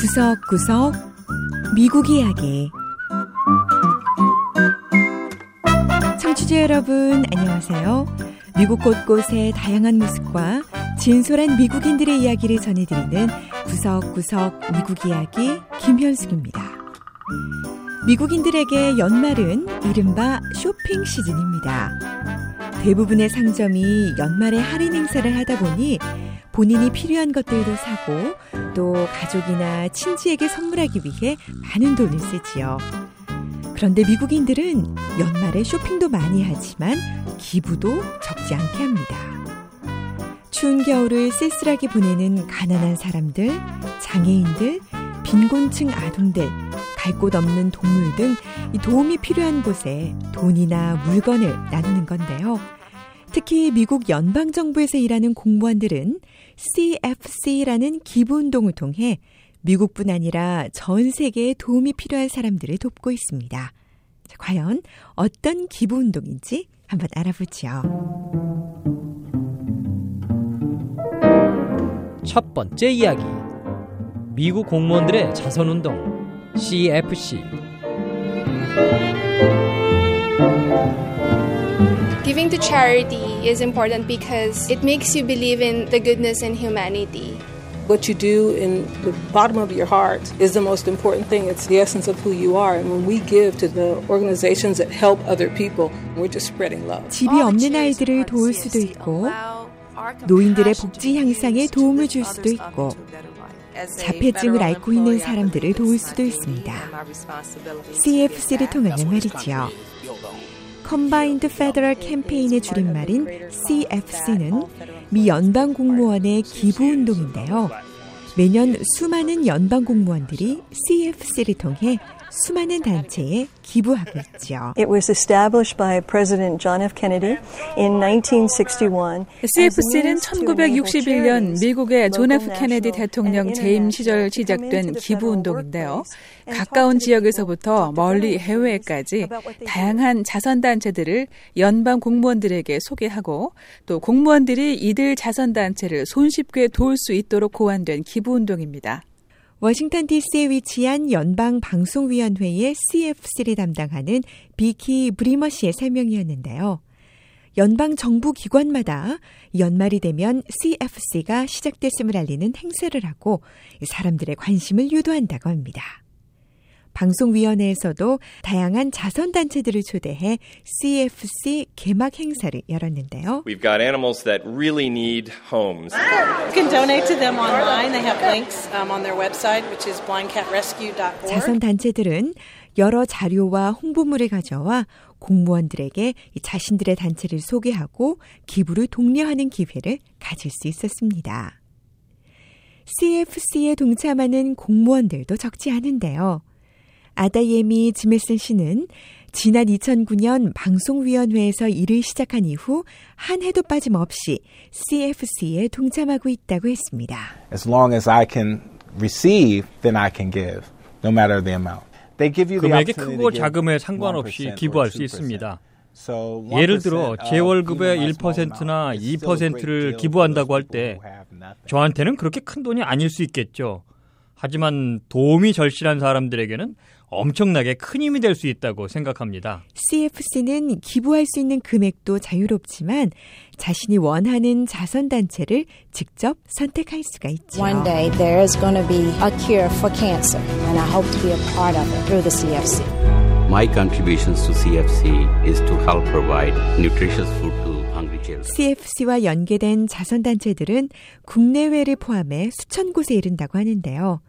구석구석 미국 이야기. 청취자 여러분 안녕하세요. 미국 곳곳의 다양한 모습과 진솔한 미국인들의 이야기를 전해드리는 구석구석 미국 이야기 김현숙입니다. 미국인들에게 연말은 이른바 쇼핑 시즌입니다. 대부분의 상점이 연말에 할인 행사를 하다 보니 본인이 필요한 것들도 사고 또 가족이나 친지에게 선물하기 위해 많은 돈을 쓰지요. 그런데 미국인들은 연말에 쇼핑도 많이 하지만 기부도 적지 않게 합니다. 추운 겨울을 쓸쓸하게 보내는 가난한 사람들, 장애인들, 빈곤층 아동들, 갈 곳 없는 동물 등 도움이 필요한 곳에 돈이나 물건을 나누는 건데요. 특히 미국 연방정부에서 일하는 공무원들은 CFC라는 기부운동을 통해 미국뿐 아니라 전 세계에 도움이 필요한 사람들을 돕고 있습니다. 자, 과연 어떤 기부운동인지 한번 알아보죠. 첫 번째 이야기. 미국 공무원들의 자선운동 CFC. Giving to charity is important because it makes you believe in the goodness and humanity. What you do in the bottom of your heart is the most important thing. It's the essence of who you are. And when we give to the organizations that help other people, we're just spreading love. 집이 없는 아이들을 도울 수도 있고, 노인들의 복지 향상에 도움을 줄 수도 있고, 자폐증을 앓고 있는 사람들을 도울 수도 있습니다. CFC를 통하는 말이지요. Combined Federal 캠페인의 줄임말인 CFC는 미 연방공무원의 기부운동인데요. 매년 수많은 연방공무원들이 CFC를 통해 수많은 단체에 기부하고 있죠. It was established by President John F. Kennedy in 1961. CFC는 1961년 미국의 존 F. 케네디 대통령 재임 시절 시작된 기부운동인데요. 가까운 지역에서부터 멀리 해외까지 다양한 자선단체들을 연방 공무원들에게 소개하고 또 공무원들이 이들 자선단체를 손쉽게 도울 수 있도록 고안된 기부운동입니다. 워싱턴 DC에 위치한 연방방송위원회의 CFC를 담당하는 비키 브리머 씨의 설명이었는데요. 연방정부 기관마다 연말이 되면 CFC가 시작됐음을 알리는 행사를 하고 사람들의 관심을 유도한다고 합니다. 방송위원회에서도 다양한 자선단체들을 초대해 CFC 개막 행사를 열었는데요. We've got animals that really need homes. You can donate to them online. They have links on their website, which is blindcatrescue.org. 자선단체들은 여러 자료와 홍보물을 가져와 공무원들에게 자신들의 단체를 소개하고 기부를 독려하는 기회를 가질 수 있었습니다. CFC에 동참하는 공무원들도 적지 않은데요. 아다예미 지메슨 씨는 지난 2009년 방송위원회에서 일을 시작한 이후 한 해도 빠짐없이 CFC에 동참하고 있다고 했습니다. As long as I can receive, then I can give, no matter the amount. They give you the opportunity. 금액이 크고 작음에 상관없이 기부할 수 있습니다. 예를 들어 제 월급의 1%나 2%를 기부한다고 할 때 저한테는 그렇게 큰 돈이 아닐 수 있겠죠. 하지만 도움이 절실한 사람들에게는 엄청나게 큰 힘이 될 수 있다고 생각합니다. CFC는 기부할 수 있는 금액도 자유롭지만 자신이 원하는 자선단체를 직접 선택할 수가 있죠. One day there is going to be a cure for cancer and I hope to be a part of it through the CFC. My contributions to CFC is to help provide nutritious food to CFC와 연계된 자선단체들은 국내외를 포함해 수천 곳에 이른다고 하는데요.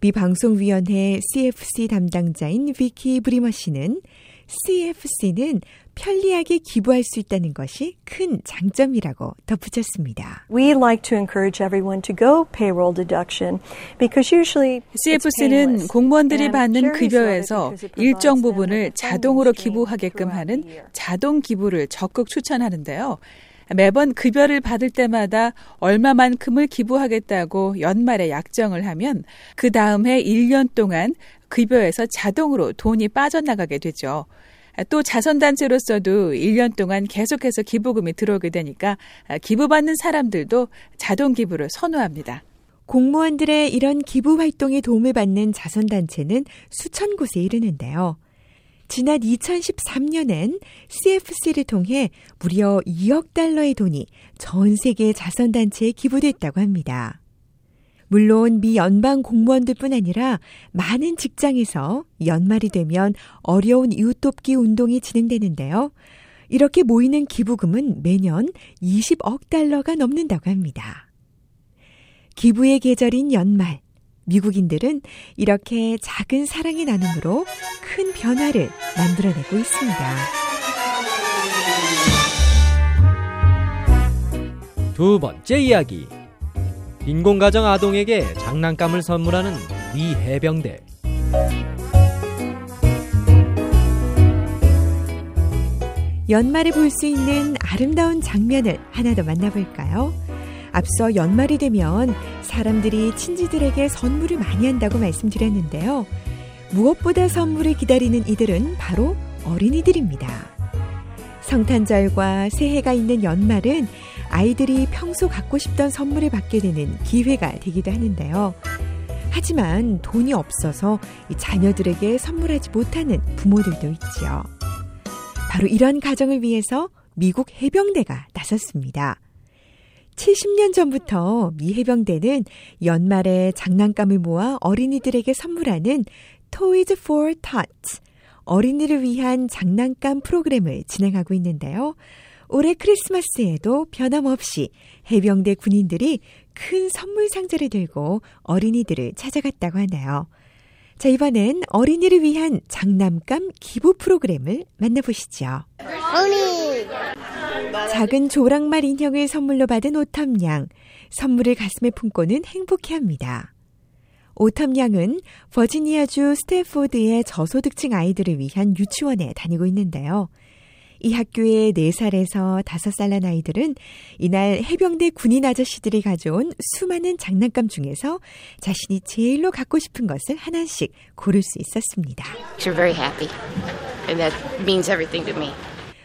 미 방송위원회 CFC 담당자인 비키 브리머 씨는 CFC는 편리하게 기부할 수 있다는 것이 큰 장점이라고 덧붙였습니다. We like to encourage everyone to go payroll deduction because usually CFC는 공무원들이 받는 급여에서 일정 부분을 자동으로 기부하게끔 하는 자동 기부를 적극 추천하는데요. 매번 급여를 받을 때마다 얼마만큼을 기부하겠다고 연말에 약정을 하면 그 다음 해 1년 동안 급여에서 자동으로 돈이 빠져나가게 되죠. 또 자선단체로서도 1년 동안 계속해서 기부금이 들어오게 되니까 기부받는 사람들도 자동 기부를 선호합니다. 공무원들의 이런 기부 활동에 도움을 받는 자선단체는 수천 곳에 이르는데요. 지난 2013년엔 CFC를 통해 무려 2억 달러의 돈이 전 세계 자선단체에 기부됐다고 합니다. 물론 미 연방 공무원들뿐 아니라 많은 직장에서 연말이 되면 어려운 이웃돕기 운동이 진행되는데요. 이렇게 모이는 기부금은 매년 20억 달러가 넘는다고 합니다. 기부의 계절인 연말, 미국인들은 이렇게 작은 사랑의 나눔으로 큰 변화를 만들어내고 있습니다. 두 번째 이야기. 인공가정 아동에게 장난감을 선물하는 미 해병대. 연말에 볼 수 있는 아름다운 장면을 하나 더 만나볼까요? 앞서 연말이 되면 사람들이 친지들에게 선물을 많이 한다고 말씀드렸는데요. 무엇보다 선물을 기다리는 이들은 바로 어린이들입니다. 성탄절과 새해가 있는 연말은 아이들이 평소 갖고 싶던 선물을 받게 되는 기회가 되기도 하는데요. 하지만 돈이 없어서 자녀들에게 선물하지 못하는 부모들도 있지요. 바로 이런 가정을 위해서 미국 해병대가 나섰습니다. 70년 전부터 미 해병대는 연말에 장난감을 모아 어린이들에게 선물하는 Toys for Tots, 어린이를 위한 장난감 프로그램을 진행하고 있는데요. 올해 크리스마스에도 변함없이 해병대 군인들이 큰 선물 상자를 들고 어린이들을 찾아갔다고 하네요. 자, 이번엔 어린이를 위한 장난감 기부 프로그램을 만나보시죠. 작은 조랑말 인형을 선물로 받은 오탐양, 선물을 가슴에 품고는 행복해합니다. 오탐양은 버지니아주 스탠포드의 저소득층 아이들을 위한 유치원에 다니고 있는데요. 이 학교의 4살에서 5살 난 아이들은 이날 해병대 군인 아저씨들이 가져온 수많은 장난감 중에서 자신이 제일로 갖고 싶은 것을 하나씩 고를 수 있었습니다. You're very happy. And that means everything to me.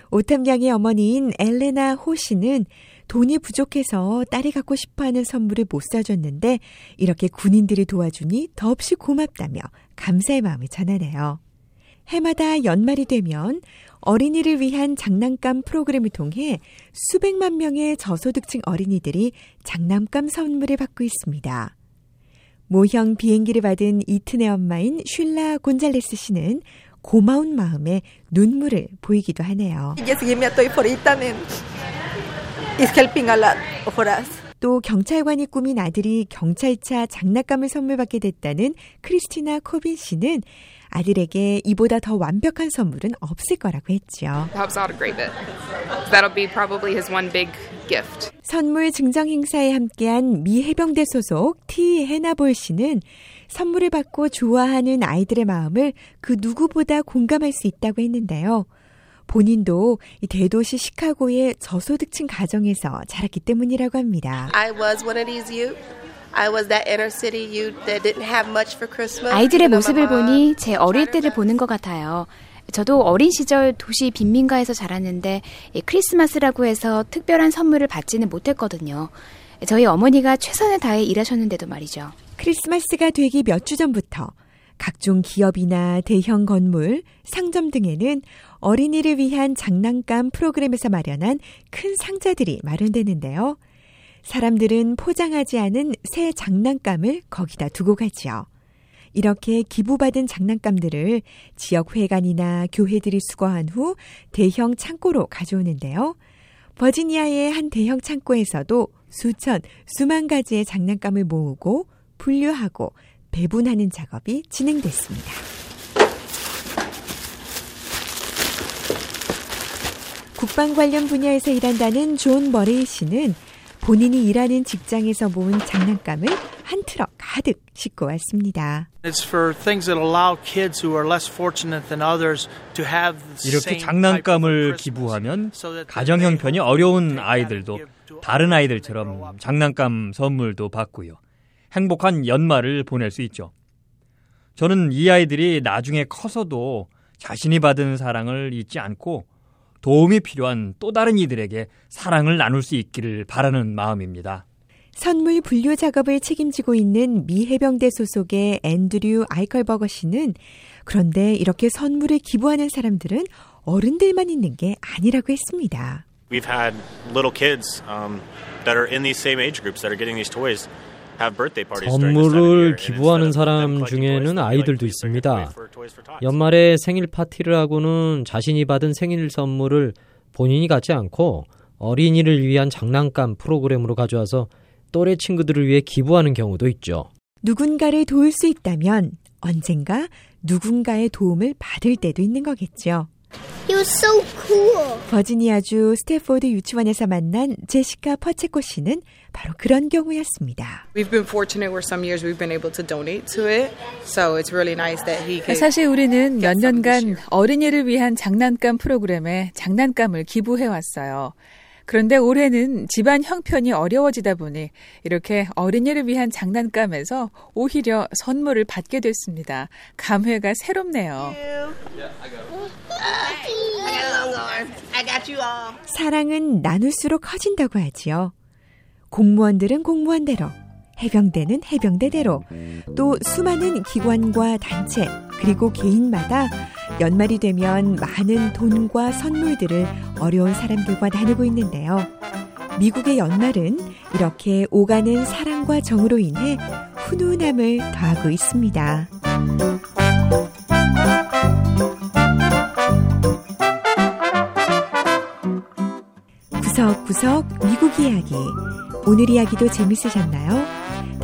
오탐양의 어머니인 엘레나 호 씨는 돈이 부족해서 딸이 갖고 싶어하는 선물을 못 사줬는데 이렇게 군인들이 도와주니 더없이 고맙다며 감사의 마음을 전하네요. 해마다 연말이 되면 어린이를 위한 장난감 프로그램을 통해 수백만 명의 저소득층 어린이들이 장난감 선물을 받고 있습니다. 모형 비행기를 받은 이튼의 엄마인 슐라 곤잘레스 씨는 고마운 마음에 눈물을 보이기도 하네요. 또 경찰관이 꾸민 아들이 경찰차 장난감을 선물받게 됐다는 크리스티나 코빈 씨는 아들에게 이보다 더 완벽한 선물은 없을 거라고 했죠. 선물 증정 행사에 함께한 미 해병대 소속 티 해나볼 씨는 선물을 받고 좋아하는 아이들의 마음을 그 누구보다 공감할 수 있다고 했는데요. 본인도 대도시 시카고의 저소득층 가정에서 자랐기 때문이라고 합니다. 아이들의 모습을 보니 제 어릴 때를 보는 것 같아요. 저도 어린 시절 도시 빈민가에서 자랐는데 크리스마스라고 해서 특별한 선물을 받지는 못했거든요. 저희 어머니가 최선을 다해 일하셨는데도 말이죠. 크리스마스가 되기 몇 주 전부터 각종 기업이나 대형 건물, 상점 등에는 어린이를 위한 장난감 프로그램에서 마련한 큰 상자들이 마련되는데요. 사람들은 포장하지 않은 새 장난감을 거기다 두고 가지요. 이렇게 기부받은 장난감들을 지역 회관이나 교회들이 수거한 후 대형 창고로 가져오는데요. 버지니아의 한 대형 창고에서도 수천, 수만 가지의 장난감을 모으고 분류하고 배분하는 작업이 진행됐습니다. 국방 관련 분야에서 일한다는 존 머레이 씨는 본인이 일하는 직장에서 모은 장난감을 한 트럭 가득 싣고 왔습니다. 이렇게 장난감을 기부하면 가정 형편이 어려운 아이들도 다른 아이들처럼 장난감 선물도 받고요. 행복한 연말을 보낼 수 있죠. 저는 이 아이들이 나중에 커서도 자신이 받은 사랑을 잊지 않고 도움이 필요한 또 다른 이들에게 사랑을 나눌 수 있기를 바라는 마음입니다. 선물 분류 작업을 책임지고 있는 미 해병대 소속의 앤드류 아이컬버거 씨는 그런데 이렇게 선물을 기부하는 사람들은 어른들만 있는 게 아니라고 했습니다. We've had little kids that are in these same age groups that are getting these toys. 선물을 기부하는 사람 중에는 아이들도 있습니다. 연말에 생일 파티를 하고는 자신이 받은 생일 선물을 본인이 갖지 않고 어린이를 위한 장난감 프로그램으로 가져와서 또래 친구들을 위해 기부하는 경우도 있죠. 누군가를 도울 수 있다면 언젠가 누군가의 도움을 받을 때도 있는 거겠죠. You're so cool. 버지니아주 스탠포드 유치원에서 만난 제시카 퍼체코 씨는 바로 그런 경우였습니다. We've been fortunate where some years we've been able to donate to it. So it's really nice that he could. 사실 우리는 몇 년간 어린이를 위한 장난감 프로그램에 장난감을 기부해 왔어요. 그런데 올해는 집안 형편이 어려워지다 보니 이렇게 어린이를 위한 장난감에서 오히려 선물을 받게 됐습니다. 감회가 새롭네요. 사랑은 나눌수록 커진다고 하지요. 공무원들은 공무원대로, 해병대는 해병대대로, 또 수많은 기관과 단체, 그리고 개인마다 연말이 되면 많은 돈과 선물들을 어려운 사람들과 나누고 있는데요. 미국의 연말은 이렇게 오가는 사랑과 정으로 인해 훈훈함을 더하고 있습니다. 구석구석 미국 이야기. 오늘 이야기도 재밌으셨나요?